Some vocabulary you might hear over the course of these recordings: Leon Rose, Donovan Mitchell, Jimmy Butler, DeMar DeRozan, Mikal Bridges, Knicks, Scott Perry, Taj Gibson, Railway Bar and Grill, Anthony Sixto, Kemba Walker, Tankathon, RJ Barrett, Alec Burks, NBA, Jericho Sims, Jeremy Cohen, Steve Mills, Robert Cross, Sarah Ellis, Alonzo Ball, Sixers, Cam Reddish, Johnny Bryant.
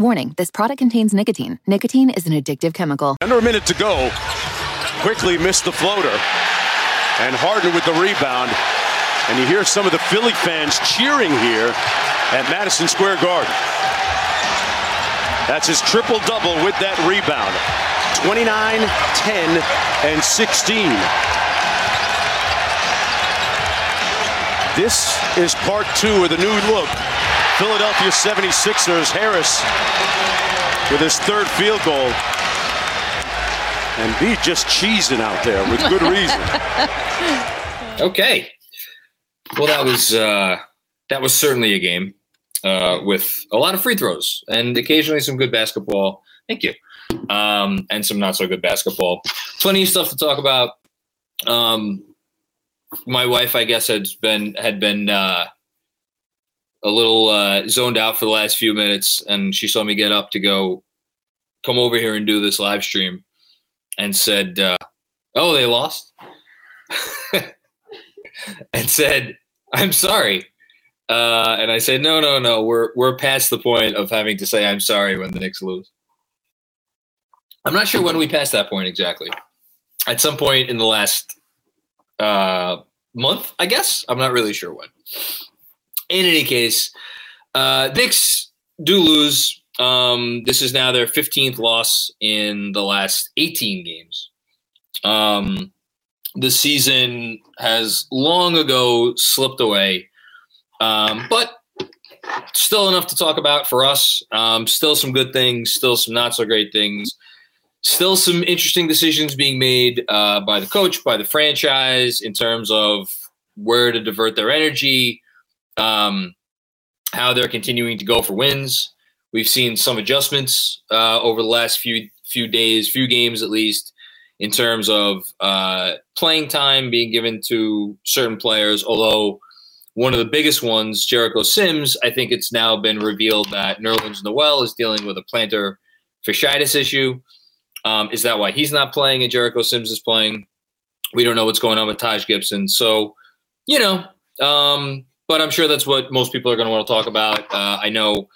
Warning, this product contains nicotine. Nicotine is an addictive chemical. Under a minute to go. Quickley missed the floater. And Harden with the rebound. And you hear some of the Philly fans cheering here at Madison Square Garden. That's his triple-double with that rebound. 29, 10, and 16. This is part two of the new look. Philadelphia 76ers, Harris with his third field goal. And Embiid just cheesing out there with good reason. Okay. Well, that was certainly a game with a lot of free throws and occasionally some good basketball. Thank you. And some not so good basketball. Plenty of stuff to talk about. My wife, I guess, had been a little zoned out for the last few minutes, and she saw me get up to go come over here and do this live stream and said, oh, they lost? And said, I'm sorry. And I said, no, we're past the point of having to say I'm sorry when the Knicks lose. I'm not sure when we passed that point exactly. At some point in the last month, I guess. I'm not really sure when. In any case, Knicks do lose. This is now their 15th loss in the last 18 games. The season has long ago slipped away, but still enough to talk about for us. Still some good things, still some not so great things, still some interesting decisions being made by the coach, by the franchise in terms of where to divert their energy, how they're continuing to go for wins. We've seen some adjustments over the last few games at least, in terms of playing time being given to certain players. Although one of the biggest ones, Jericho Sims, I think it's now been revealed that Nerlens Noel is dealing with a plantar fasciitis issue. Is that why he's not playing and Jericho Sims is playing? We don't know what's going on with Taj Gibson. So, you know, but I'm sure that's what most people are going to want to talk about. I know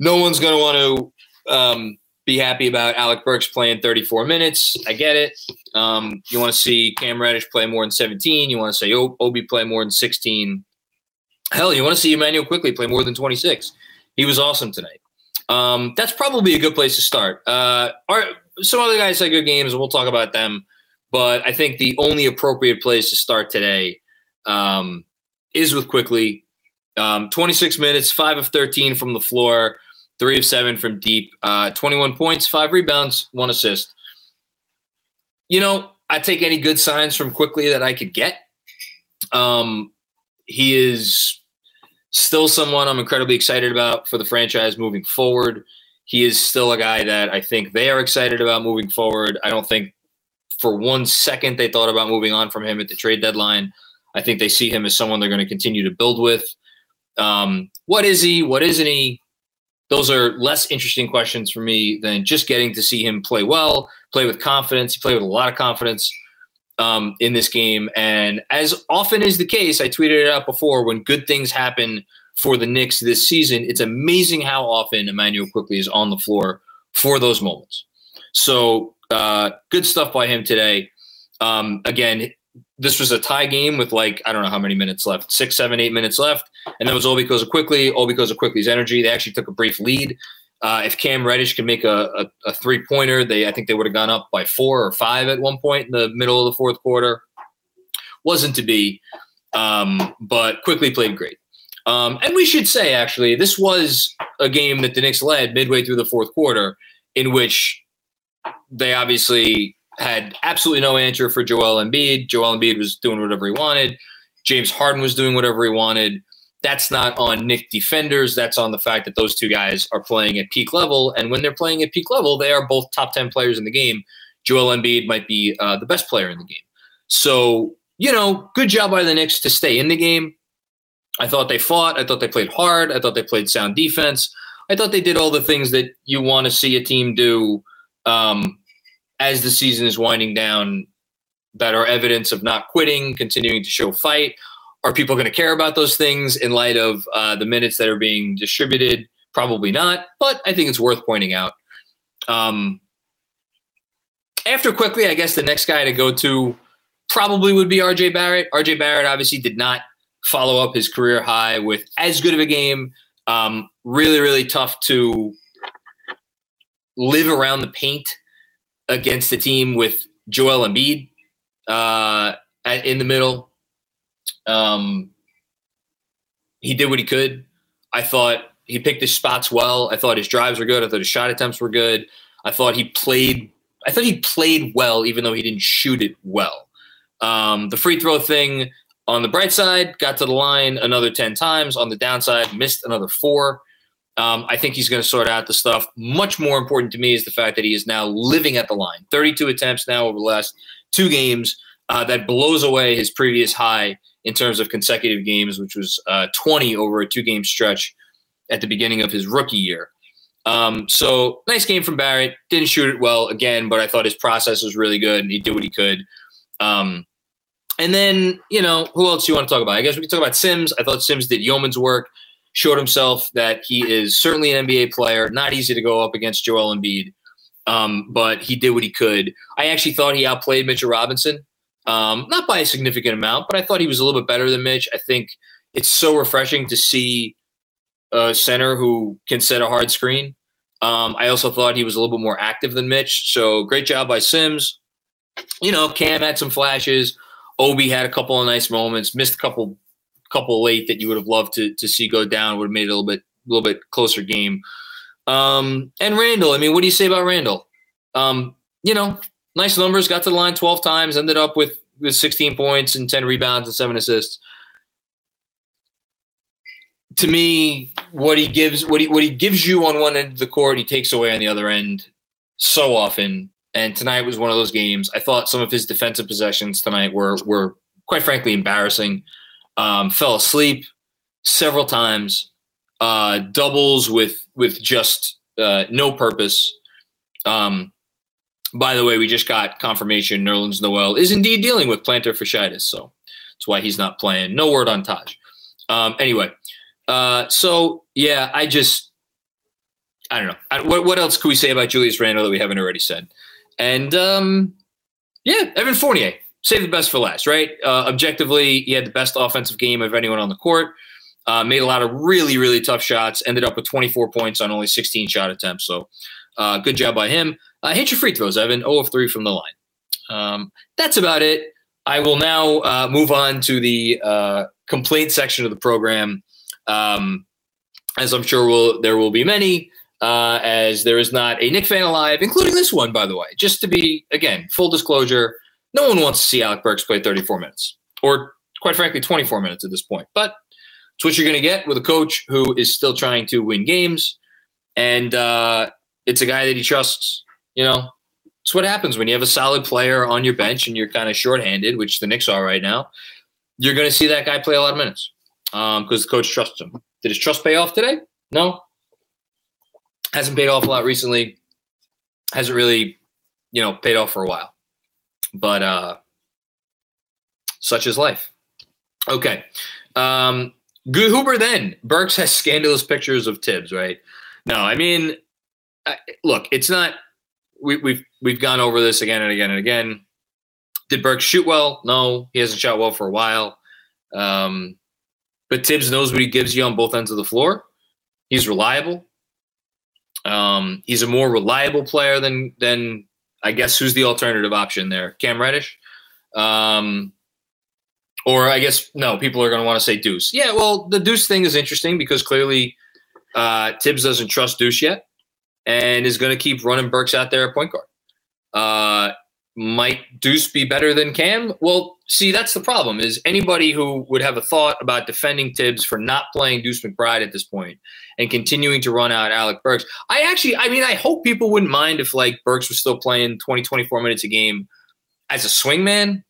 no one's going to want to be happy about Alec Burks playing 34 minutes. I get it. You want to see Cam Reddish play more than 17. You want to see Obi play more than 16. Hell, you want to see Emmanuel Quickley play more than 26. He was awesome tonight. That's probably a good place to start. Some other guys had good games, and we'll talk about them. But I think the only appropriate place to start today is with Quickley. 26 minutes, 5 of 13 from the floor, 3 of 7 from deep, 21 points, 5 rebounds, 1 assist. You know, I take any good signs from Quickley that I could get. He is still someone I'm incredibly excited about for the franchise moving forward. He is still a guy that I think they are excited about moving forward. I don't think for one second they thought about moving on from him at the trade deadline. I think they see him as someone they're going to continue to build with. What is he? What isn't he? Those are less interesting questions for me than just getting to see him play well, play with confidence. He played with a lot of confidence in this game. And as often is the case, I tweeted it out before, when good things happen for the Knicks this season, it's amazing how often Emmanuel Quickley is on the floor for those moments. So good stuff by him today. Again, this was a tie game with, like, I don't know how many minutes left, 6, 7, 8 minutes left. And that was all because of Quickley, all because of Quickley's energy. They actually took a brief lead. If Cam Reddish could make a three-pointer, I think they would have gone up by 4 or 5 at one point in the middle of the fourth quarter. Wasn't to be, but Quickley played great. And we should say, actually, this was a game that the Knicks led midway through the fourth quarter, in which they obviously had absolutely no answer for Joel Embiid. Joel Embiid was doing whatever he wanted. James Harden was doing whatever he wanted. That's not on Knicks defenders. That's on the fact that those two guys are playing at peak level. And when they're playing at peak level, they are both top 10 players in the game. Joel Embiid might be the best player in the game. So, good job by the Knicks to stay in the game. I thought they fought. I thought they played hard. I thought they played sound defense. I thought they did all the things that you want to see a team do as the season is winding down, that are evidence of not quitting, continuing to show fight. Are people going to care about those things in light of the minutes that are being distributed? Probably not, but I think it's worth pointing out. After Quickley, I guess the next guy to go to probably would be RJ Barrett. RJ Barrett obviously did not follow up his career high with as good of a game. Really, really tough to live around the paint against a team with Joel Embiid in the middle. He did what he could. I thought he picked his spots well. I thought his drives were good. I thought his shot attempts were good. I thought he played well, even though he didn't shoot it well. The free throw thing, on the bright side, got to the line another 10 times. On the downside, missed another 4. I think he's going to sort out the stuff. Much more important to me is the fact that he is now living at the line. 32 attempts now over the last 2 games. That blows away his previous high in terms of consecutive games, which was 20 over a 2-game stretch at the beginning of his rookie year. So nice game from Barrett. Didn't shoot it well again, but I thought his process was really good, and he did what he could. And then, who else do you want to talk about? I guess we can talk about Sims. I thought Sims did yeoman's work, showed himself that he is certainly an NBA player. Not easy to go up against Joel Embiid, but he did what he could. I actually thought he outplayed Mitchell Robinson, not by a significant amount, but I thought he was a little bit better than Mitch. I think it's so refreshing to see a center who can set a hard screen. I also thought he was a little bit more active than Mitch, so great job by Sims. Cam had some flashes. Obi had a couple of nice moments, missed a couple late that you would have loved to see go down, would have made it a little bit closer game. And Randle, what do you say about Randle? Nice numbers, got to the line 12 times, ended up with 16 points and 10 rebounds and 7 assists. To me, what he gives you on one end of the court, he takes away on the other end so often. And tonight was one of those games. I thought some of his defensive possessions tonight were quite frankly embarrassing. Fell asleep several times. Doubles with just no purpose. By the way, we just got confirmation Nerlens Noel is indeed dealing with plantar fasciitis, so that's why he's not playing. No word on Taj. So yeah, I don't know. What else could we say about Julius Randle that we haven't already said? And, Evan Fournier, save the best for last, right? Objectively, he had the best offensive game of anyone on the court, made a lot of really, really tough shots, ended up with 24 points on only 16 shot attempts. So good job by him. Hit your free throws, Evan, 0 of 3 from the line. That's about it. I will now move on to the complaint section of the program, as I'm sure there will be many. As there is not a Knick fan alive, including this one, by the way, just to be, again, full disclosure, no one wants to see Alec Burks play 34 minutes or, quite frankly, 24 minutes at this point. But it's what you're going to get with a coach who is still trying to win games. And it's a guy that he trusts. It's what happens when you have a solid player on your bench and you're kind of shorthanded, which the Knicks are right now. you're going to see that guy play a lot of minutes because the coach trusts him. Did his trust pay off today? No. Hasn't paid off a lot recently. Hasn't really, you know, paid off for a while. But such is life. Okay. Good Hooper then. Burks has scandalous pictures of Tibbs, right? No, I mean, look, it's not – we've gone over this again and again and again. Did Burks shoot well? No, he hasn't shot well for a while. But Tibbs knows what he gives you on both ends of the floor. He's reliable. He's a more reliable player than I guess who's the alternative option there? Cam Reddish? Or I guess, no, people are going to want to say Deuce. Yeah, well, the Deuce thing is interesting because clearly Tibbs doesn't trust Deuce yet and is going to keep running Burks out there at point guard. Might Deuce be better than Cam? Well, see, that's the problem is anybody who would have a thought about defending Tibbs for not playing Deuce McBride at this point and continuing to run out Alec Burks. I hope people wouldn't mind if like Burks was still playing 20, 24 minutes a game as a swingman.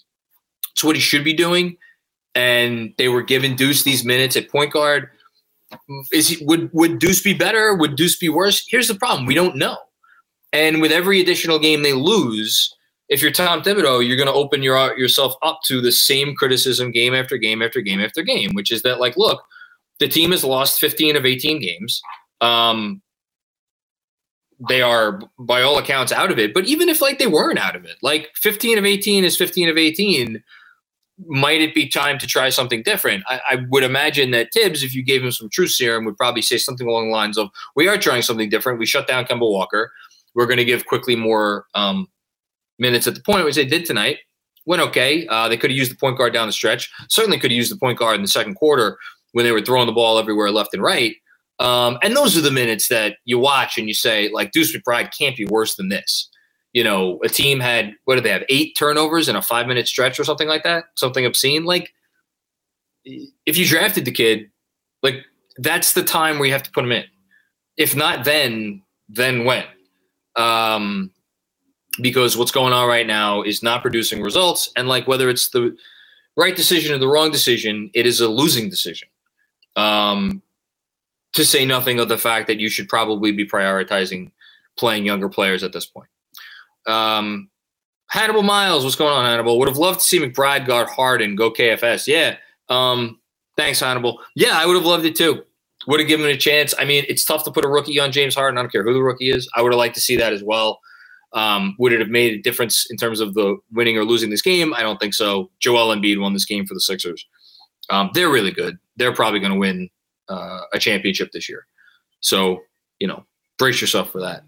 It's what he should be doing. And they were giving Deuce these minutes at point guard. Would Deuce be better? Would Deuce be worse? Here's the problem. We don't know. And with every additional game they lose, if you're Tom Thibodeau, you're going to open yourself up to the same criticism game after game after game after game, which is that, like, look, the team has lost 15 of 18 games. They are, by all accounts, out of it. But even if, like, they weren't out of it, like 15 of 18 is 15 of 18, might it be time to try something different? I would imagine that Tibbs, if you gave him some truth serum, would probably say something along the lines of, we are trying something different. We shut down Kemba Walker. We're going to give Quickley more minutes at the point, which they did tonight, went okay. They could have used the point guard down the stretch. Certainly could have used the point guard in the second quarter when they were throwing the ball everywhere left and right. And those are the minutes that you watch and you say, like, Deuce McBride can't be worse than this. You know, a team had, what did they have, 8 turnovers in a 5-minute stretch or something like that? Something obscene? Like, if you drafted the kid, like, that's the time where you have to put him in. If not then when? Because what's going on right now is not producing results. And like, whether it's the right decision or the wrong decision, it is a losing decision. To say nothing of the fact that you should probably be prioritizing playing younger players at this point. Hannibal Miles, what's going on, Hannibal? Would have loved to see McBride guard Harden, go KFS. Yeah. Thanks, Hannibal. Yeah, I would have loved it too. Would have given it a chance. I mean, it's tough to put a rookie on James Harden. I don't care who the rookie is. I would have liked to see that as well. Would it have made a difference in terms of the winning or losing this game? I don't think so. Joel Embiid won this game for the Sixers. They're really good. They're probably going to win a championship this year. So, you know, brace yourself for that.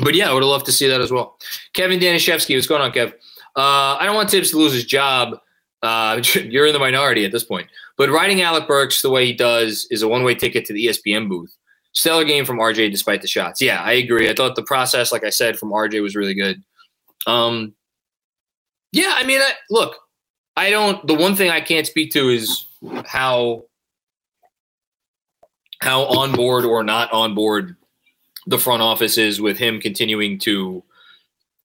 But, yeah, I would have loved to see that as well. Kevin Danishevsky, what's going on, Kev? I don't want Tibbs to lose his job. You're in the minority at this point. But riding Alec Burks the way he does is a one-way ticket to the ESPN booth. Stellar game from RJ despite the shots. Yeah, I agree. I thought the process, like I said, from RJ was really good. Yeah, I mean, look, I don't – the one thing I can't speak to is how on board or not on board the front office is with him continuing to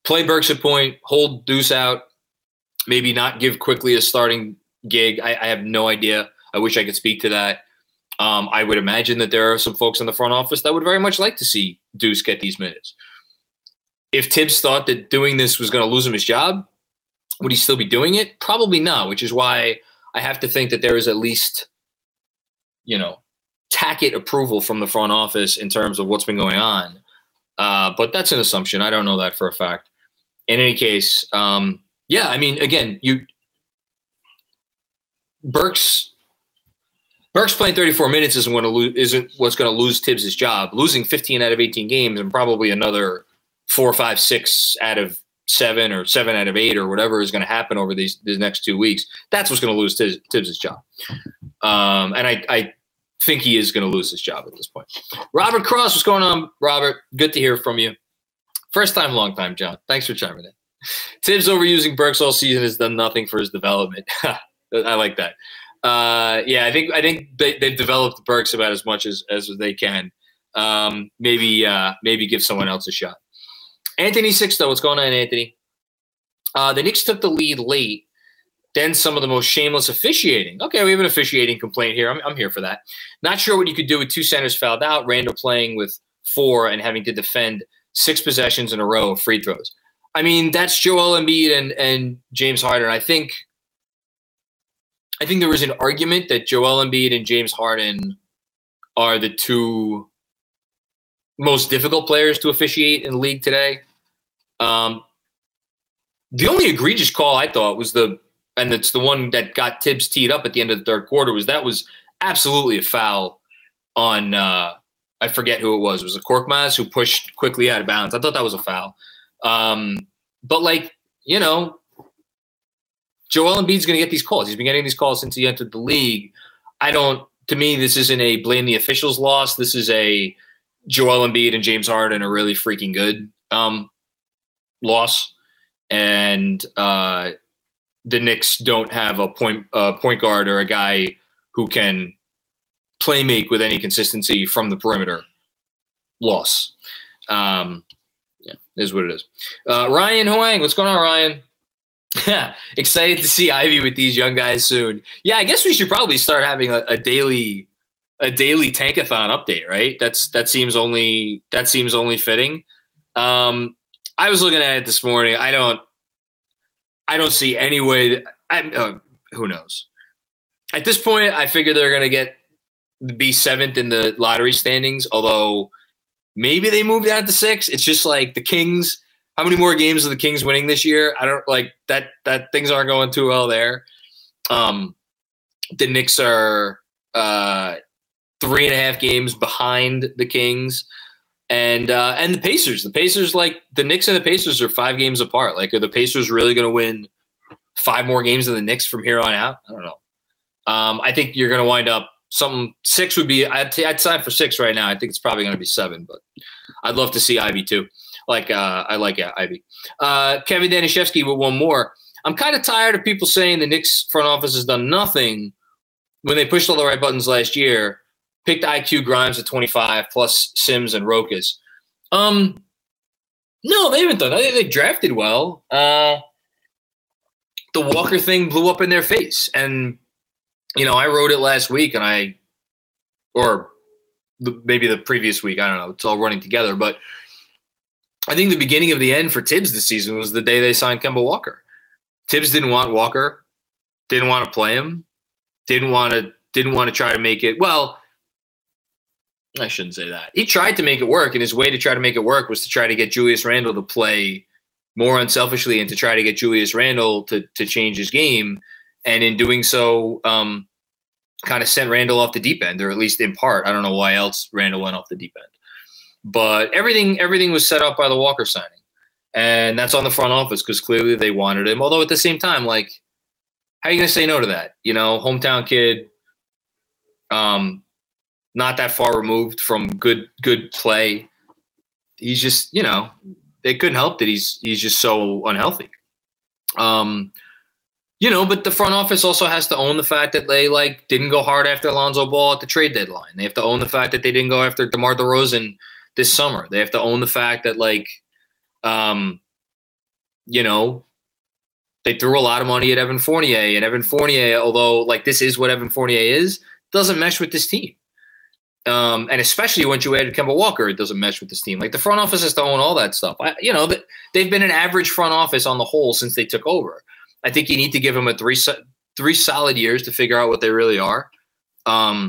play Burks at point, hold Deuce out, maybe not give Quickley a starting gig. I have no idea. I wish I could speak to that. I would imagine that there are some folks in the front office that would very much like to see Deuce get these minutes. If Tibbs thought that doing this was going to lose him his job, would he still be doing it? Probably not, which is why I have to think that there is at least, you know, tacit approval from the front office in terms of what's been going on. But that's an assumption. I don't know that for a fact. In any case, yeah, I mean, again, Burks playing 34 minutes isn't what's going to lose Tibbs his job. Losing 15 out of 18 games and probably another 4, 5, 6 out of 7 or 7 out of 8 or whatever is going to happen over these next 2 weeks, that's what's going to lose Tibbs his job. And I think he is going to lose his job at this point. Robert Cross, what's going on, Robert? Good to hear from you. First time, long time, John. Thanks for chiming in. Tibbs overusing Burks all season has done nothing for his development. I like that. Yeah, I think they've developed Burks about as much as they can. Maybe give someone else a shot. Anthony Sixto, what's going on, Anthony? The Knicks took the lead late Then some of the most shameless officiating. Okay, we have an officiating complaint here. I'm here for that. Not sure what you could do with two centers fouled out, Randall playing with four and having to defend six possessions in a row of free throws. I mean, that's Joel Embiid and James Harden. I think there was an argument that Joel Embiid and James Harden are the two most difficult players to officiate in the league today. The only egregious call I thought was and it's the one that got Tibbs teed up at the end of the third quarter, was absolutely a foul on I forget who it was. It was a Korkmaz who pushed Quickley out of bounds. I thought that was a foul. But Joel Embiid's going to get these calls. He's been getting these calls since he entered the league. To me, this isn't a blame the officials loss. This is a Joel Embiid and James Harden are really freaking good loss. And the Knicks don't have a point guard or a guy who can play make with any consistency from the perimeter loss. Yeah, is what it is. Ryan Hoang, what's going on, Ryan? Excited to see Ivy with these young guys soon. Yeah, I guess we should probably start having a daily tankathon update, right? That seems only fitting. I was looking at it this morning. I don't see any way. Who knows? At this point, I figure they're going to be seventh in the lottery standings, although maybe they moved out to 6. It's just like the Kings. How many more games are the Kings winning this year? I don't like that. That things aren't going too well there. The Knicks are 3.5 games behind the Kings, and the Pacers. The Pacers, like the Knicks and the Pacers, are 5 games apart. Like, are the Pacers really going to win 5 more games than the Knicks from here on out? I don't know. I think you're going to wind up. Something 6 would be. I'd sign for 6 right now. I think it's probably going to be 7, but I'd love to see Ivy too. I like Ivy. Kevin Danishevsky with one more. I'm kind of tired of people saying the Knicks front office has done nothing when they pushed all the right buttons last year. Picked IQ Grimes at 25 plus Sims and Rokas. No, they haven't done. I think they drafted well. The Walker thing blew up in their face and. I wrote it last week maybe the previous week. I don't know. It's all running together. But I think the beginning of the end for Tibbs this season was the day they signed Kemba Walker. Tibbs didn't want Walker, didn't want to play him, didn't want to try to make it. Well, I shouldn't say that. He tried to make it work, and his way to try to make it work was to try to get Julius Randle to play more unselfishly and to try to get Julius Randle to change his game. And in doing so, kind of sent Randall off the deep end, or at least in part. I don't know why else Randall went off the deep end. But everything was set up by the Walker signing. And that's on the front office because clearly they wanted him. Although at the same time, like, how are you going to say no to that? Hometown kid, not that far removed from good play. He's just, they couldn't help that he's just so unhealthy. But the front office also has to own the fact that they didn't go hard after Alonzo Ball at the trade deadline. They have to own the fact that they didn't go after DeMar DeRozan this summer. They have to own the fact that they threw a lot of money at Evan Fournier, and Evan Fournier, although this is what Evan Fournier is, doesn't mesh with this team. And especially once you added Kemba Walker, it doesn't mesh with this team. The front office has to own all that stuff. They've been an average front office on the whole since they took over. I think you need to give them a three solid years to figure out what they really are. Give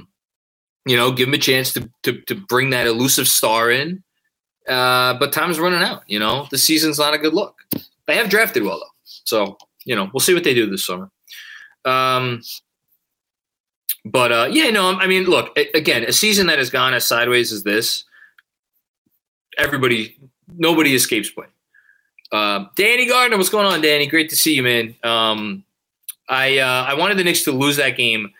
them a chance to bring that elusive star in. But time's running out. The season's not a good look. They have drafted well though, so we'll see what they do this summer. Look, again, a season that has gone as sideways as this, nobody escapes blame. Danny Gardner, what's going on, Danny? Great to see you, man. I wanted the Knicks to lose that game,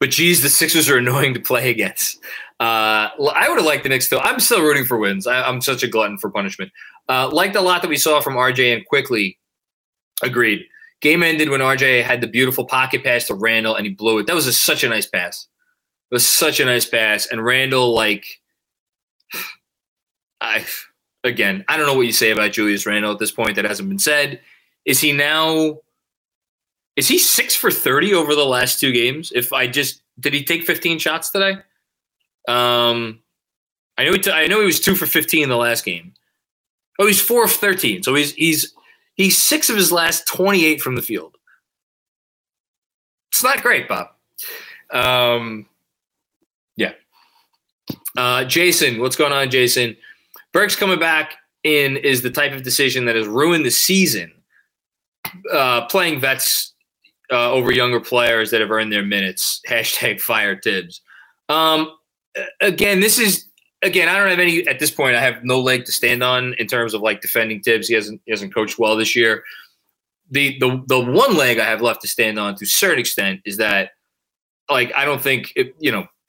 but geez, the Sixers are annoying to play against. I would have liked the Knicks though. I'm still rooting for wins. I'm such a glutton for punishment. Liked a lot that we saw from RJ and Quickley. Agreed. Game ended when RJ had the beautiful pocket pass to Randall and he blew it. That was such a nice pass. It was such a nice pass, and Randall Again, I don't know what you say about Julius Randle at this point that hasn't been said. Is he now – Is he 6 for 30 over the last two games? Did he take 15 shots today? I know he was 2 for 15 in the last game. Oh, he's 4 of 13. So he's 6 of his last 28 from the field. It's not great, Bob. Yeah. Jason, what's going on, Jason? Burks coming back in is the type of decision that has ruined the season. Playing vets over younger players that have earned their minutes. #FireTibs. Again, I don't have any at this point. I have no leg to stand on in terms of like defending Tibbs. He hasn't coached well this year. The one leg I have left to stand on to a certain extent is that, like, I don't think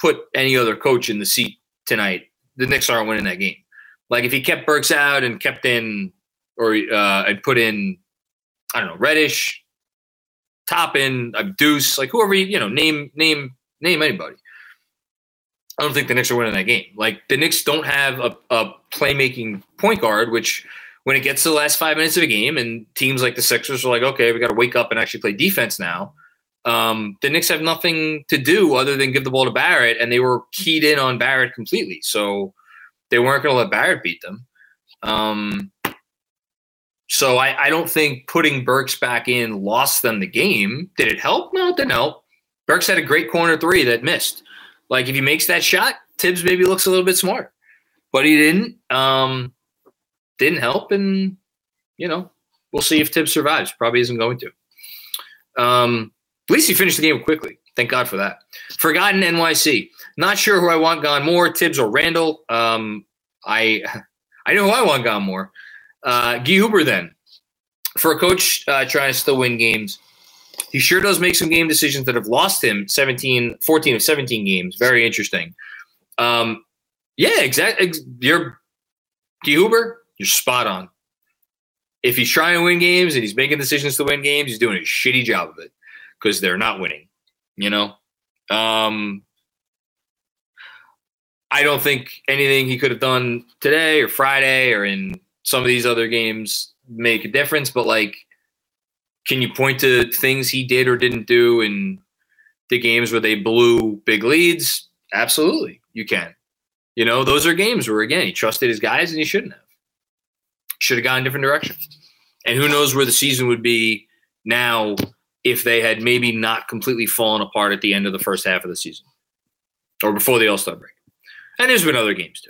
put any other coach in the seat tonight. The Knicks aren't winning that game. Like, if he kept Burks out and kept in and put in, I don't know, Reddish, Toppin, Deuce, like whoever, name anybody. I don't think the Knicks are winning that game. Like, the Knicks don't have a playmaking point guard, which when it gets to the last 5 minutes of a game and teams like the Sixers are like, okay, we got to wake up and actually play defense now. The Knicks have nothing to do other than give the ball to Barrett, and they were keyed in on Barrett completely. So they weren't going to let Barrett beat them. So I don't think putting Burks back in lost them the game. Did it help? No, it didn't help. Burks had a great corner three that missed. Like, if he makes that shot, Tibbs maybe looks a little bit smarter. But he didn't. Didn't help, and, we'll see if Tibbs survives. Probably isn't going to. At least he finished the game quickly. Thank God for that. Forgotten NYC. Not sure who I want gone more, Tibbs or Randle. I know who I want gone more. Guy Huber, then. For a coach trying to still win games, he sure does make some game decisions that have lost him 14 of 17 games. Very interesting. Yeah, exactly. You're Guy Huber, you're spot on. If he's trying to win games and he's making decisions to win games, he's doing a shitty job of it because they're not winning, I don't think anything he could have done today or Friday or in some of these other games make a difference, but, like, can you point to things he did or didn't do in the games where they blew big leads? Absolutely, you can. Those are games where, again, he trusted his guys and he shouldn't have. Should have gone a different direction. And who knows where the season would be now if they had maybe not completely fallen apart at the end of the first half of the season or before the All-Star break. And there's been other games, too.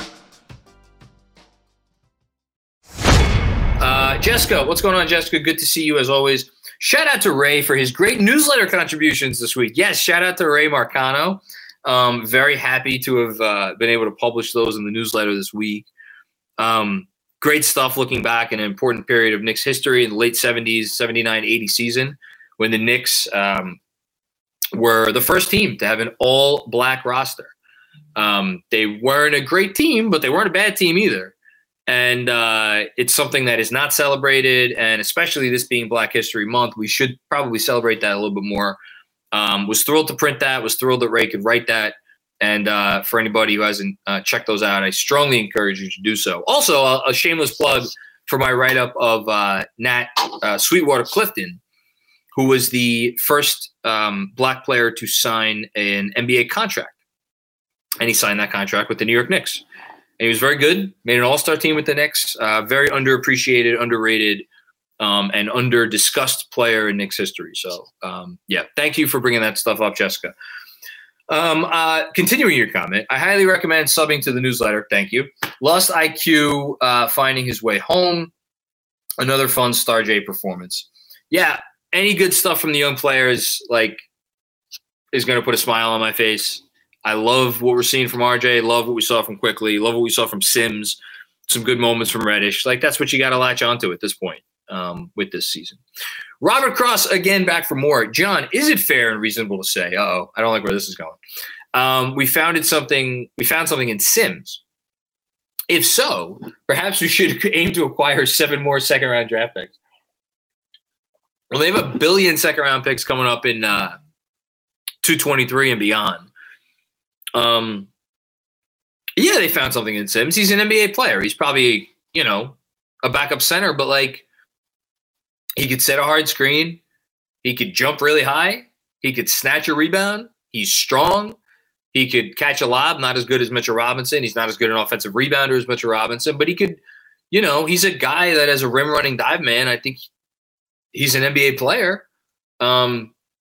Jessica, what's going on, Jessica? Good to see you as always. Shout out to Ray for his great newsletter contributions this week. Yes, shout out to Ray Marcano. Very happy to have been able to publish those in the newsletter this week. Great stuff looking back in an important period of Knicks history in the late 70s, 79-80 season, when the Knicks were the first team to have an all-black roster. They weren't a great team, but they weren't a bad team either. And it's something that is not celebrated, and especially this being Black History Month, we should probably celebrate that a little bit more. Was thrilled to print that, was thrilled that Ray could write that. And for anybody who hasn't checked those out, I strongly encourage you to do so. Also, a shameless plug for my write-up of Nat Sweetwater-Clifton, who was the first black player to sign an NBA contract. And he signed that contract with the New York Knicks. And he was very good, made an all-star team with the Knicks, very underappreciated, underrated, and under-discussed player in Knicks history. So, yeah, thank you for bringing that stuff up, Jessica. Continuing your comment, I highly recommend subbing to the newsletter. Thank you. Lost IQ, finding his way home. Another fun Star J performance. Yeah. Any good stuff from the young players, like, is going to put a smile on my face. I love what we're seeing from RJ. Love what we saw from Quickley. Love what we saw from Sims. Some good moments from Reddish. Like, that's what you got to latch onto at this point with this season. Robert Cross, again, back for more. John, is it fair and reasonable to say, uh-oh, I don't like where this is going. We found something in Sims. If so, perhaps we should aim to acquire 7 more second-round draft picks. Well, they have a billion second-round picks coming up in 223 and beyond. Yeah, they found something in Sims. He's an NBA player. He's probably, you know, a backup center, but, like, he could set a hard screen. He could jump really high. He could snatch a rebound. He's strong. He could catch a lob, not as good as Mitchell Robinson. He's not as good an offensive rebounder as Mitchell Robinson, but he could, you know, he's a guy that as a rim-running dive man, I think he's an NBA player,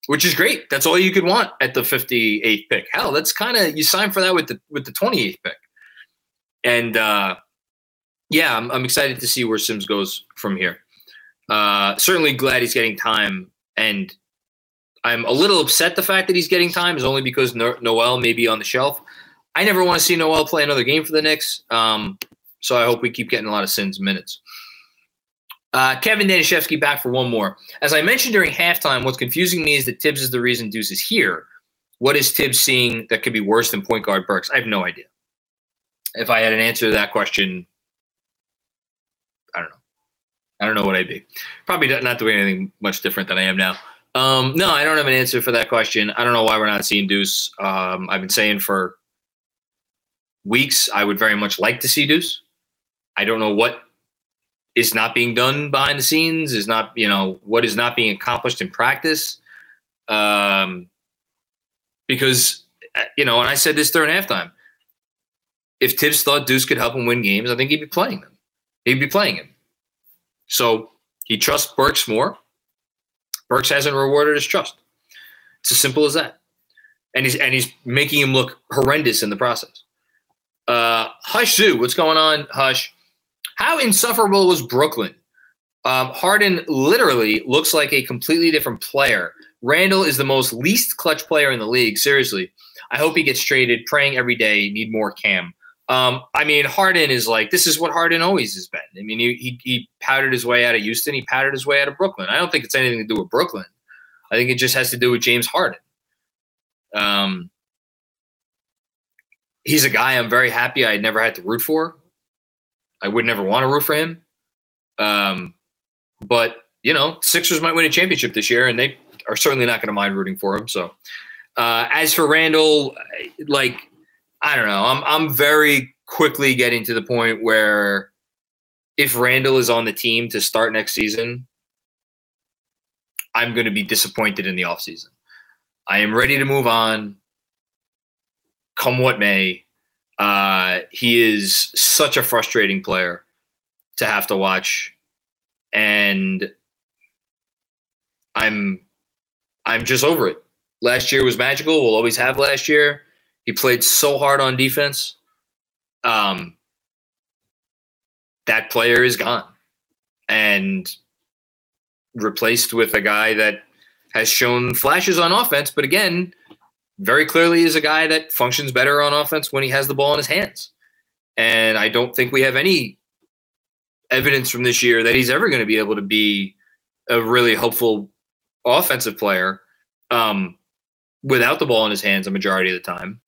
which is great. That's all you could want at the 58th pick. Hell, that's kind of – you signed for that with the 28th pick. And, yeah, I'm excited to see where Sims goes from here. Certainly glad he's getting time, and I'm a little upset the fact that he's getting time is only because Noel may be on the shelf. I never want to see Noel play another game for the Knicks, so I hope we keep getting a lot of Sims minutes. Kevin Danishevsky back for one more. As I mentioned during halftime, what's confusing me is that Tibbs is the reason Deuce is here. What is Tibbs seeing that could be worse than point guard Burks? I have no idea. If I had an answer to that question, I don't know. I don't know what I'd be. Probably not doing anything much different than I am now. No, I don't have an answer for that question. I don't know why we're not seeing Deuce. I've been saying for weeks I would very much like to see Deuce. I don't know what is not being done behind the scenes, is not, you know, what is not being accomplished in practice. Because, you know, and I said this during halftime, if Tibbs thought Deuce could help him win games, I think he'd be playing them. He'd be playing him. So he trusts Burks more. Burks hasn't rewarded his trust. It's as simple as that. And he's making him look horrendous in the process. Hush Zoo, what's going on, Hush? How insufferable was Brooklyn? Harden literally looks like a completely different player. Randle is the most least clutch player in the league. Seriously. I hope he gets traded. Praying every day. Need more Cam. I mean, Harden is like, this is what Harden always has been. I mean, he powdered his way out of Houston. He powdered his way out of Brooklyn. I don't think it's anything to do with Brooklyn. I think it just has to do with James Harden. He's a guy I'm very happy I never had to root for. I would never want to root for him. But, you know, Sixers might win a championship this year, and they are certainly not going to mind rooting for him. So as for Randle, like, I don't know. I'm very quickly getting to the point where if Randle is on the team to start next season, I'm going to be disappointed in the offseason. I am ready to move on, come what may. He is such a frustrating player to have to watch. And I'm I'm just over it. Last year was magical. We'll always have last year. He played so hard on defense. That player is gone and replaced with a guy that has shown flashes on offense, but again, very clearly is a guy that functions better on offense when he has the ball in his hands. And I don't think we have any evidence from this year that he's ever going to be able to be a really helpful offensive player without the ball in his hands a majority of the time.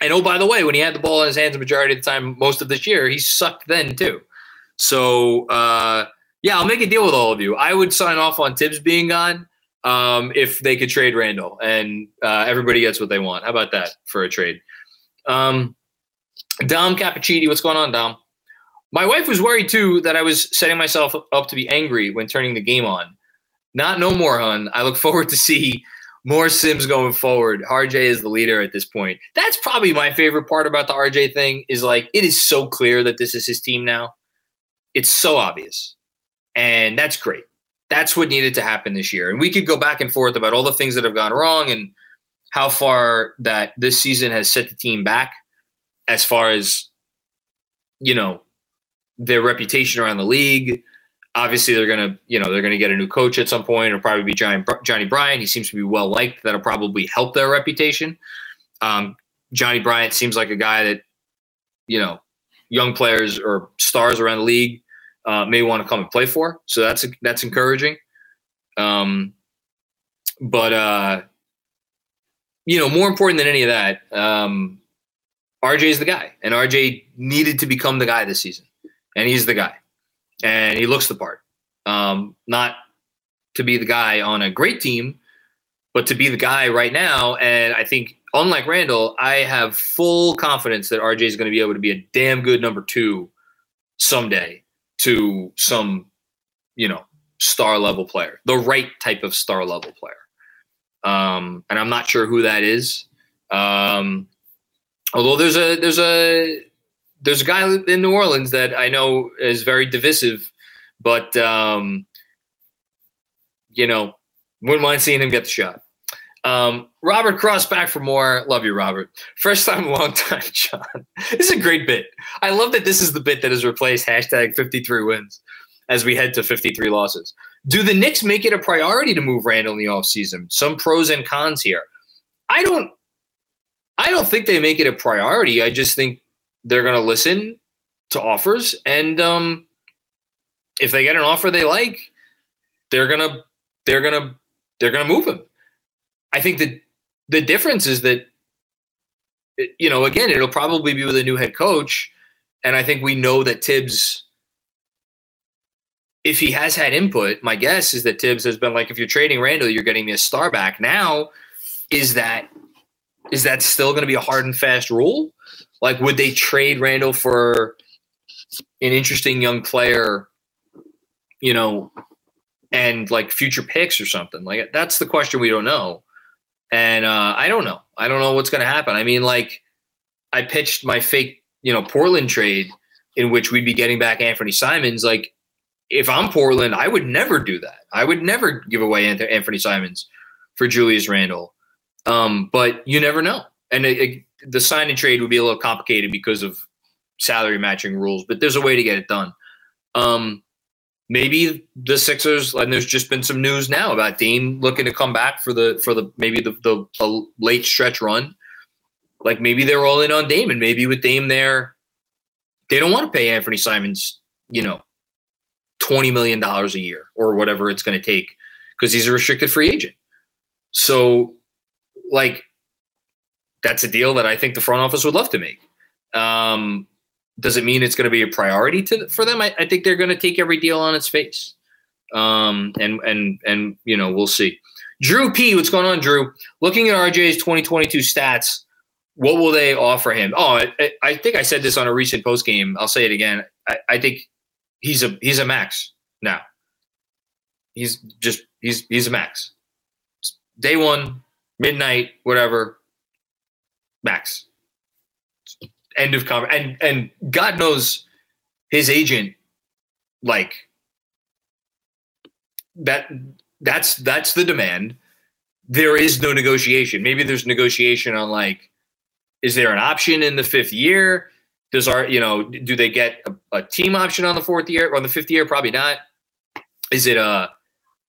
And, oh, by the way, when he had the ball in his hands a majority of the time most of this year, he sucked then too. So, yeah, I'll make a deal with all of you. I would sign off on Tibbs being gone if they could trade Randle, and everybody gets what they want. How about that for a trade? Dom Cappuccini, what's going on, Dom? My wife was worried, too, that I was setting myself up to be angry when turning the game on. Not no more, hun. I look forward to see more Sims going forward. RJ is the leader at this point. That's probably my favorite part about the RJ thing is, like, it is so clear that this is his team now. It's so obvious. And that's great. That's what needed to happen this year. And we could go back and forth about all the things that have gone wrong and how far that this season has set the team back as far as, you know, their reputation around the league. Obviously, they're going to, you know, they're going to get a new coach at some point. It'll probably be Johnny Bryant. He seems to be well liked. That'll probably help their reputation. Johnny Bryant seems like a guy that, you know, young players or stars around the league may want to come and play for. So that's encouraging. You know, more important than any of that, RJ is the guy, and RJ needed to become the guy this season, and he's the guy. And he looks the part, not to be the guy on a great team, but to be the guy right now. And I think, unlike Randle, I have full confidence that RJ is going to be able to be a damn good number two someday to some, you know, star level player, the right type of star level player. And I'm not sure who that is. Although there's a guy in New Orleans that I know is very divisive, but, you know, wouldn't mind seeing him get the shot. Robert Cross back for more. Love you, Robert. First time, long time, John. This is a great bit. I love that this is the bit that has replaced #53wins as we head to 53 losses. Do the Knicks make it a priority to move Randle in the offseason? Some pros and cons here. I don't think they make it a priority. I just think they're going to listen to offers, and if they get an offer they like, they're gonna move him. I think that the difference is that, you know, again, it'll probably be with a new head coach, and I think we know that Tibbs, if he has had input, my guess is that Tibbs has been like, if you're trading Randle, you're getting me a star back. Now, is that still going to be a hard and fast rule? Like, would they trade Randle for an interesting young player, you know, and, like, future picks or something? Like, that's the question we don't know. And I don't know. I don't know what's going to happen. I mean, like, I pitched my fake, you know, Portland trade in which we'd be getting back Anthony Simons. Like, if I'm Portland, I would never do that. I would never give away Anthony Simons for Julius Randle. But you never know. And the sign and trade would be a little complicated because of salary matching rules, but there's a way to get it done. Maybe the Sixers, and there's just been some news now about Dame looking to come back for the late stretch run. Like, maybe they're all in on Dame, and maybe with Dame there, they don't want to pay Anthony Simons, you know, $20 million a year or whatever it's going to take, because he's a restricted free agent. So, like, that's a deal that I think the front office would love to make. Does it mean it's going to be a priority for them? I think they're going to take every deal on its face. And you know, we'll see. Drew P, what's going on, Drew? Looking at RJ's 2022 stats, what will they offer him? Oh, I think I said this on a recent post game. I'll say it again. I think he's a max now. He's a max. Day one, midnight, whatever. Max. End of conversation. And God knows his agent, like, that's the demand. there is no negotiation. Maybe there's negotiation on, like, is there an option in the fifth year? Does our, you know, do they get a team option on the fourth year or on the fifth year? Probably not. Is it a,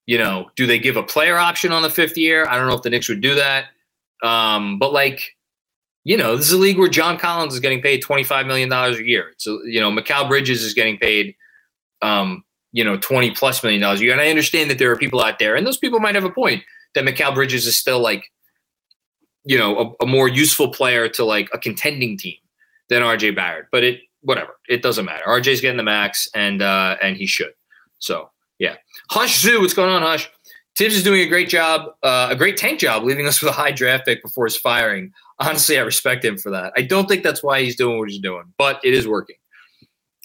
you know, do they give a player option on the fifth year? I don't know if the Knicks would do that. But like, you know, this is a league where John Collins is getting paid $25 million a year. So, you know, Mikal Bridges is getting paid, you know, $20+ million a year. And I understand that there are people out there, and those people might have a point, that Mikal Bridges is still, like, you know, a more useful player to, like, a contending team than RJ Barrett. But it, whatever, it doesn't matter. RJ's getting the max, and he should. So, yeah. Hush Zoo, what's going on, Hush? Tibbs is doing a great job, a great tank job, leaving us with a high draft pick before his firing. Honestly, I respect him for that. I don't think that's why he's doing what he's doing, but it is working.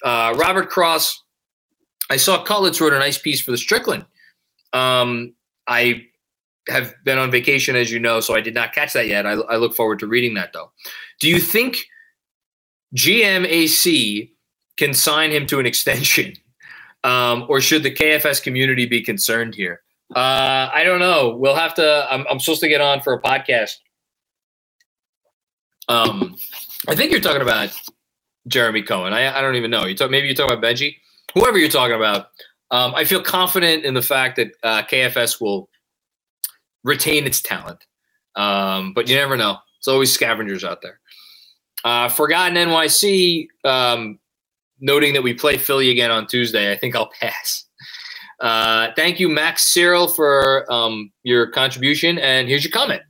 Robert Cross, I saw Cutlets wrote a nice piece for the Strickland. I have been on vacation, as you know, so I did not catch that yet. I look forward to reading that, though. Do you think GMAC can sign him to an extension, or should the KFS community be concerned here? I don't know. We'll have to. I'm supposed to get on for a podcast. I think you're talking about Jeremy Cohen. I don't even know. Maybe you're talking about Benji. Whoever you're talking about, I feel confident in the fact that KFS will retain its talent. But you never know. It's always scavengers out there. Forgotten NYC, noting that we play Philly again on Tuesday. I think I'll pass. Thank you, Max Cyril, for your contribution. And here's your comment.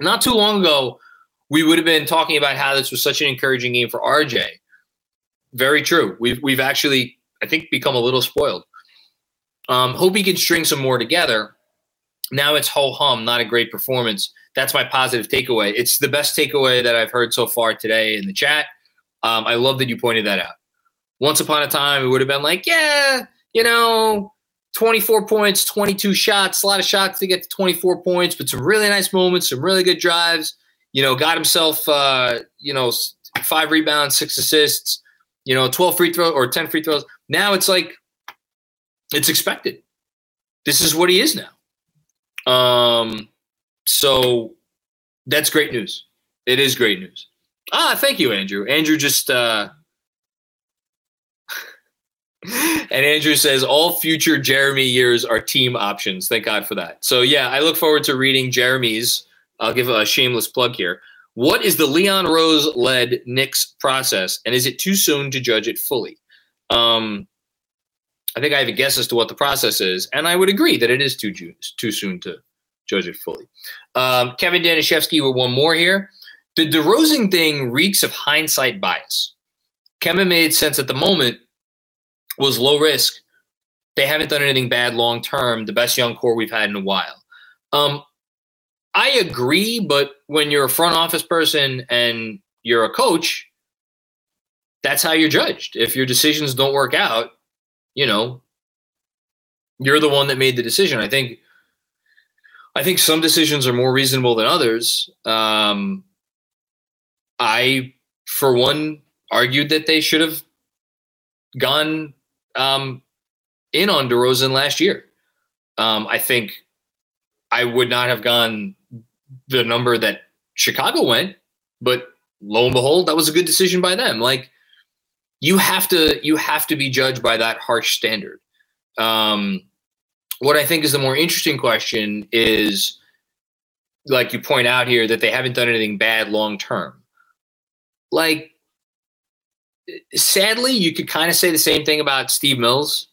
Not too long ago, we would have been talking about how this was such an encouraging game for RJ. Very true. We've actually, I think, become a little spoiled. Hope he can string some more together. Now it's ho-hum, not a great performance. That's my positive takeaway. It's the best takeaway that I've heard so far today in the chat. I love that you pointed that out. Once upon a time, it would have been like, yeah, you know, 24 points, 22 shots, a lot of shots to get to 24 points, but some really nice moments, some really good drives. You know, got himself, 5 rebounds, 6 assists, you know, 12 free throws or 10 free throws. Now it's like, it's expected. This is what he is now. So that's great news. It is great news. Thank you, Andrew. Andrew just, and Andrew says all future Jeremy years are team options. Thank God for that. So yeah, I look forward to reading Jeremy's. I'll give a shameless plug here. What is the Leon Rose led Knicks process? And is it too soon to judge it fully? I think I have a guess as to what the process is, and I would agree that it is too soon to judge it fully. Kevin Danishevsky with one more here. The DeRozan thing reeks of hindsight bias. Kemba made sense at the moment, was low risk. They haven't done anything bad long term, the best young core we've had in a while. I agree, but when you're a front office person and you're a coach, that's how you're judged. If your decisions don't work out, you know, you're the one that made the decision. I think some decisions are more reasonable than others. I, for one, argued that they should have gone in on DeRozan last year. I think I would not have gone the number that Chicago went, but lo and behold, that was a good decision by them. Like, you have to be judged by that harsh standard. What I think is the more interesting question is, like you point out here, that they haven't done anything bad long term. Like, sadly, you could kind of say the same thing about Steve Mills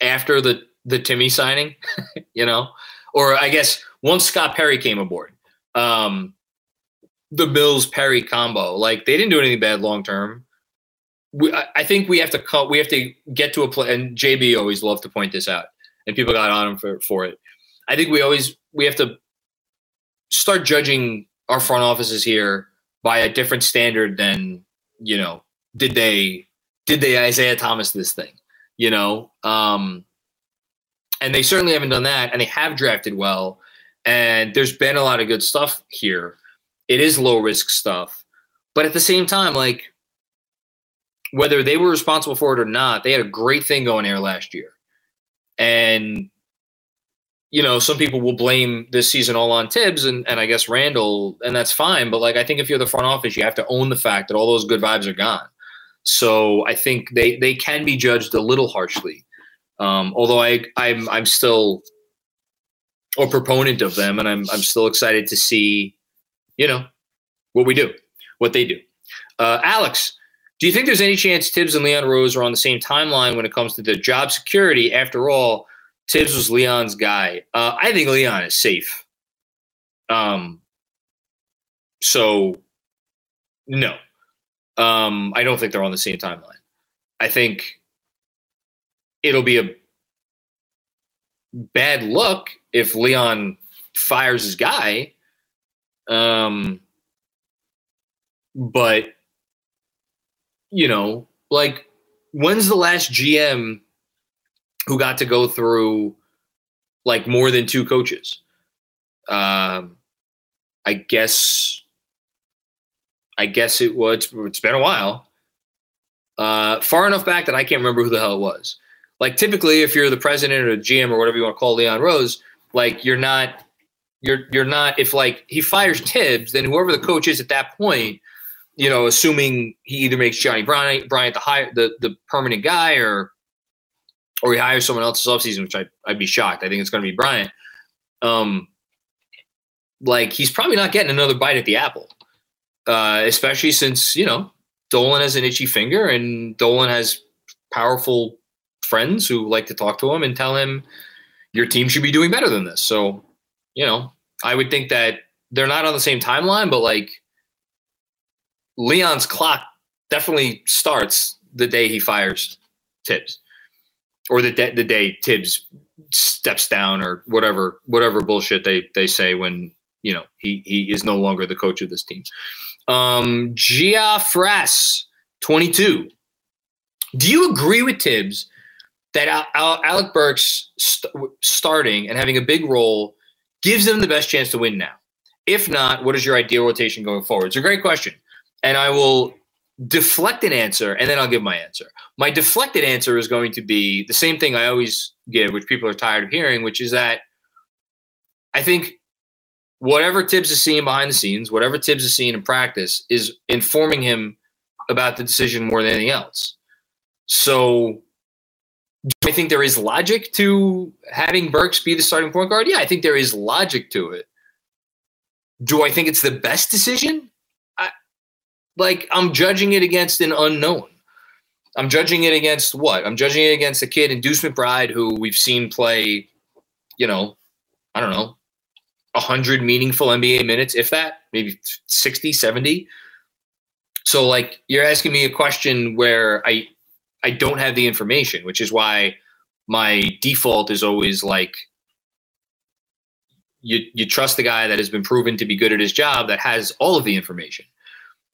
after the Timmy signing, you know, or I guess once Scott Perry came aboard, the Mills-Perry combo. Like, they didn't do anything bad long term. I think we have to get to a place, and JB always loved to point this out, and people got on him for it. I think we have to start judging our front offices here by a different standard than, you know, did they Isaiah Thomas this thing, you know? And they certainly haven't done that, and they have drafted well, and there's been a lot of good stuff here. It is low risk stuff, but at the same time, like, whether they were responsible for it or not, they had a great thing going there last year. And, you know, some people will blame this season all on Tibbs and I guess Randall, and that's fine. But, like, I think if you're the front office, you have to own the fact that all those good vibes are gone. So I think they can be judged a little harshly, although I'm still a proponent of them, and I'm still excited to see, you know, what they do. Alex, do you think there's any chance Tibbs and Leon Rose are on the same timeline when it comes to their job security? After all, Tibbs was Leon's guy. I think Leon is safe. So, no. I don't think they're on the same timeline. I think it'll be a bad look if Leon fires his guy. But, you know, like, when's the last GM who got to go through, like, more than two coaches? I guess it was. It's been a while, far enough back that I can't remember who the hell it was. Like, typically, if you're the president or GM or whatever you want to call Leon Rose, like, you're not. If, like, he fires Tibbs, then whoever the coach is at that point, you know, assuming he either makes Johnny Bryant the permanent guy, or he hires someone else this offseason, which I'd be shocked. I think it's going to be Bryant. Like, he's probably not getting another bite at the apple. Especially since, you know, Dolan has an itchy finger and Dolan has powerful friends who like to talk to him and tell him your team should be doing better than this. So, you know, I would think that they're not on the same timeline, but, like, Leon's clock definitely starts the day he fires Tibbs, or the day Tibbs steps down, or whatever bullshit they say when, you know, he is no longer the coach of this team. Gia Frass, 22. Do you agree with Tibbs that Alec Burks starting and having a big role gives them the best chance to win now? If not, what is your ideal rotation going forward? It's a great question, and I will deflect an answer, and then I'll give my answer. My deflected answer is going to be the same thing I always give, which people are tired of hearing, which is that I think – whatever Tibbs is seeing behind the scenes, whatever Tibbs is seeing in practice is informing him about the decision more than anything else. So do I think there is logic to having Burks be the starting point guard? Yeah, I think there is logic to it. Do I think it's the best decision? I'm judging it against an unknown. I'm judging it against what? I'm judging it against a kid in Deuce McBride who we've seen play, you know, I don't know, 100 meaningful NBA minutes, if that, maybe 60, 70. So, like, you're asking me a question where I don't have the information, which is why my default is always, like, you trust the guy that has been proven to be good at his job, that has all of the information.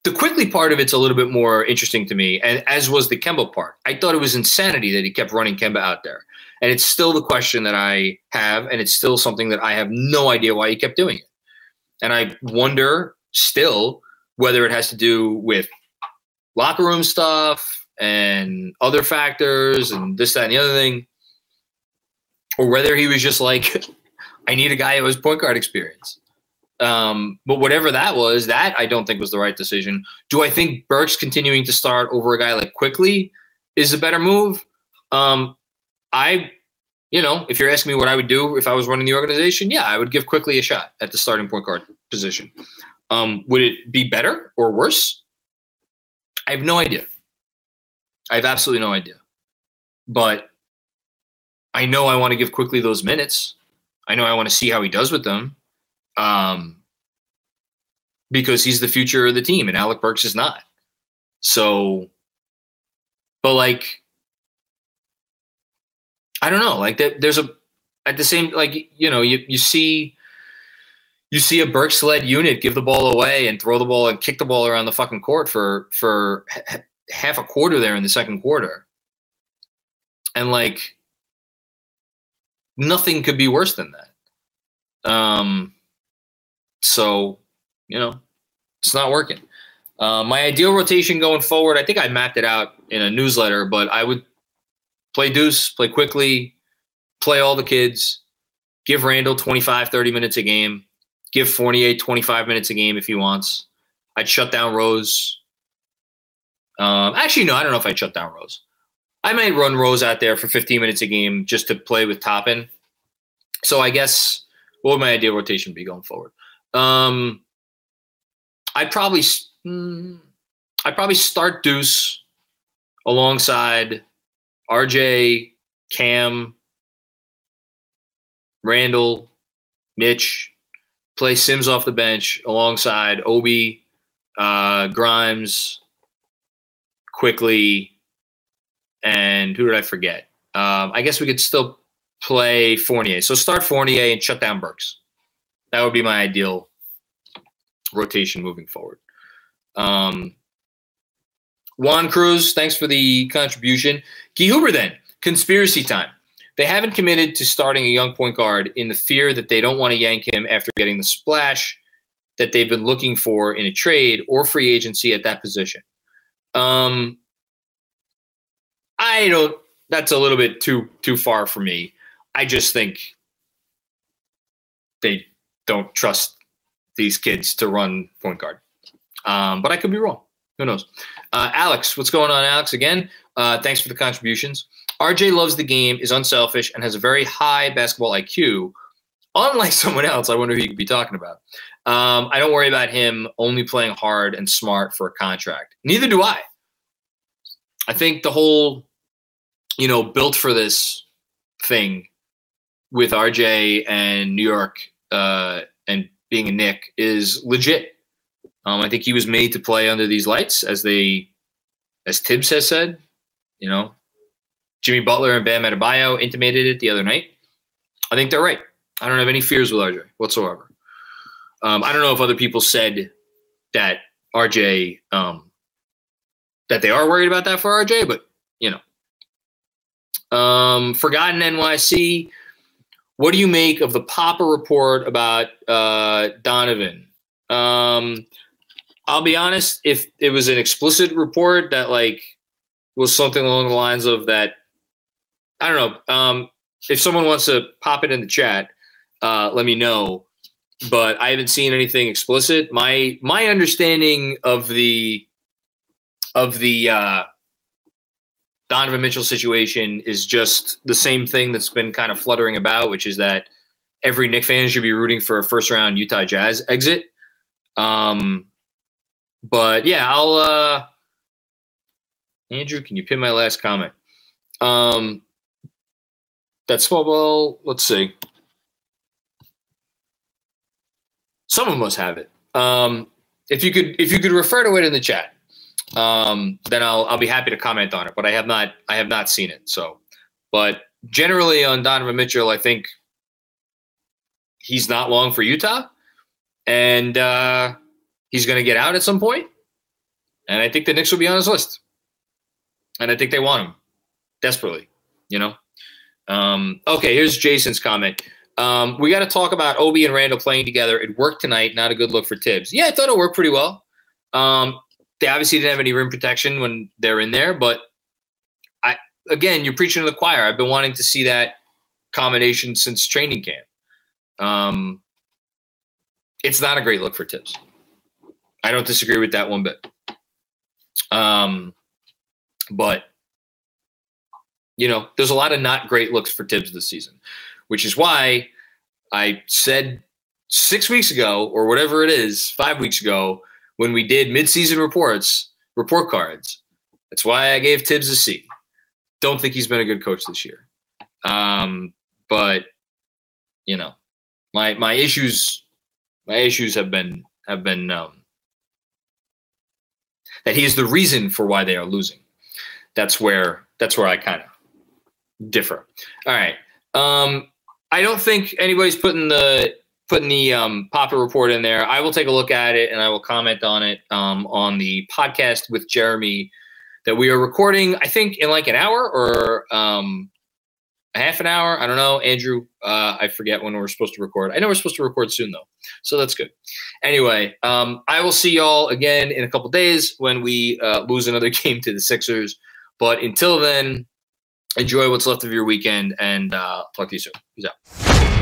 The Quickley part of it's a little bit more interesting to me, and as was the Kemba part. I thought it was insanity that he kept running Kemba out there. And it's still the question that I have, and it's still something that I have no idea why he kept doing it. And I wonder still whether it has to do with locker room stuff and other factors and this, that, and the other thing, or whether he was just like, I need a guy who has point guard experience. But whatever that was, that I don't think was the right decision. Do I think Burks continuing to start over a guy like Quickley is a better move? You know, if you're asking me what I would do if I was running the organization, yeah, I would give Quickley a shot at the starting point guard position. Would it be better or worse? I have no idea. I have absolutely no idea. But I know I want to give Quickley those minutes. I know I want to see how he does with them, because he's the future of the team, and Alec Burks is not. So, but, like, I don't know, like, there's a, at the same, like, you know, you see a Burks led unit give the ball away and throw the ball and kick the ball around the fucking court for half a quarter there in the second quarter. And, like, nothing could be worse than that. So, you know, it's not working. My ideal rotation going forward, I think I mapped it out in a newsletter, but I would play Deuce, play Quickley, play all the kids, Give Randle 25, 30 minutes a game. Give Fournier 25 minutes a game if he wants. I'd shut down Rose. Actually, no, I don't know if I'd shut down Rose. I might run Rose out there for 15 minutes a game just to play with Toppin. So I guess what would my ideal rotation be going forward? I'd probably start Deuce alongside RJ, Cam, Randall, Mitch. Play Sims off the bench alongside Obi, Grimes, Quickley, and who did I forget? I guess we could still play Fournier. So start Fournier and shut down Burks. That would be my ideal rotation moving forward. Juan Cruz, thanks for the contribution. Guy Huber then, conspiracy time. They haven't committed to starting a young point guard in the fear that they don't want to yank him after getting the splash that they've been looking for in a trade or free agency at that position. That's a little bit too far for me. I just think they don't trust these kids to run point guard. But I could be wrong. Who knows? Alex, what's going on, Alex? Again, thanks for the contributions. RJ loves the game, is unselfish, and has a very high basketball IQ. Unlike someone else, I wonder who you could be talking about. I don't worry about him only playing hard and smart for a contract. Neither do I. I think the whole, built for this thing with RJ and New York and being a Knick is legit. I think he was made to play under these lights, as Tibbs has said. Jimmy Butler and Bam Adebayo intimated it the other night. I think they're right. I don't have any fears with RJ whatsoever. I don't know if other people said that RJ, that they are worried about that for RJ, but Forgotten NYC, what do you make of the Popper report about Donovan? I'll be honest, if it was an explicit report that was something along the lines of that, I don't know. If someone wants to pop it in the chat, let me know. But I haven't seen anything explicit. My understanding of the Donovan Mitchell situation is just the same thing that's been kind of fluttering about, which is that every Knick fan should be rooting for a first-round Utah Jazz exit. But yeah, I'll Andrew, can you pin my last comment? That's small ball. Let's see. Someone must have it. If you could refer to it in the chat, then I'll be happy to comment on it. But I have not seen it. So, but generally on Donovan Mitchell, I think he's not long for Utah, and he's going to get out at some point. And I think the Knicks will be on his list. And I think they want him desperately, Okay, here's Jason's comment. We got to talk about Obi and Randall playing together. It worked tonight. Not a good look for Tibbs. Yeah, I thought it worked pretty well. They obviously didn't have any rim protection when they're in there. But, you're preaching to the choir. I've been wanting to see that combination since training camp. It's not a great look for Tibbs. I don't disagree with that one bit. But, there's a lot of not great looks for Tibbs this season, which is why I said 6 weeks ago or whatever it is, 5 weeks ago, when we did midseason report cards, that's why I gave Tibbs a C. Don't think he's been a good coach this year. But, my issues have been that he is the reason for why they are losing. That's where I kind of differ. All right. I don't think anybody's putting the Popper report in there. I will take a look at it and I will comment on it on the podcast with Jeremy that we are recording, I think in an hour or a half an hour. I don't know, Andrew. I forget when we're supposed to record. I know we're supposed to record soon though. So that's good. Anyway, I will see y'all again in a couple days when we lose another game to the Sixers. But until then, enjoy what's left of your weekend and talk to you soon. Peace out.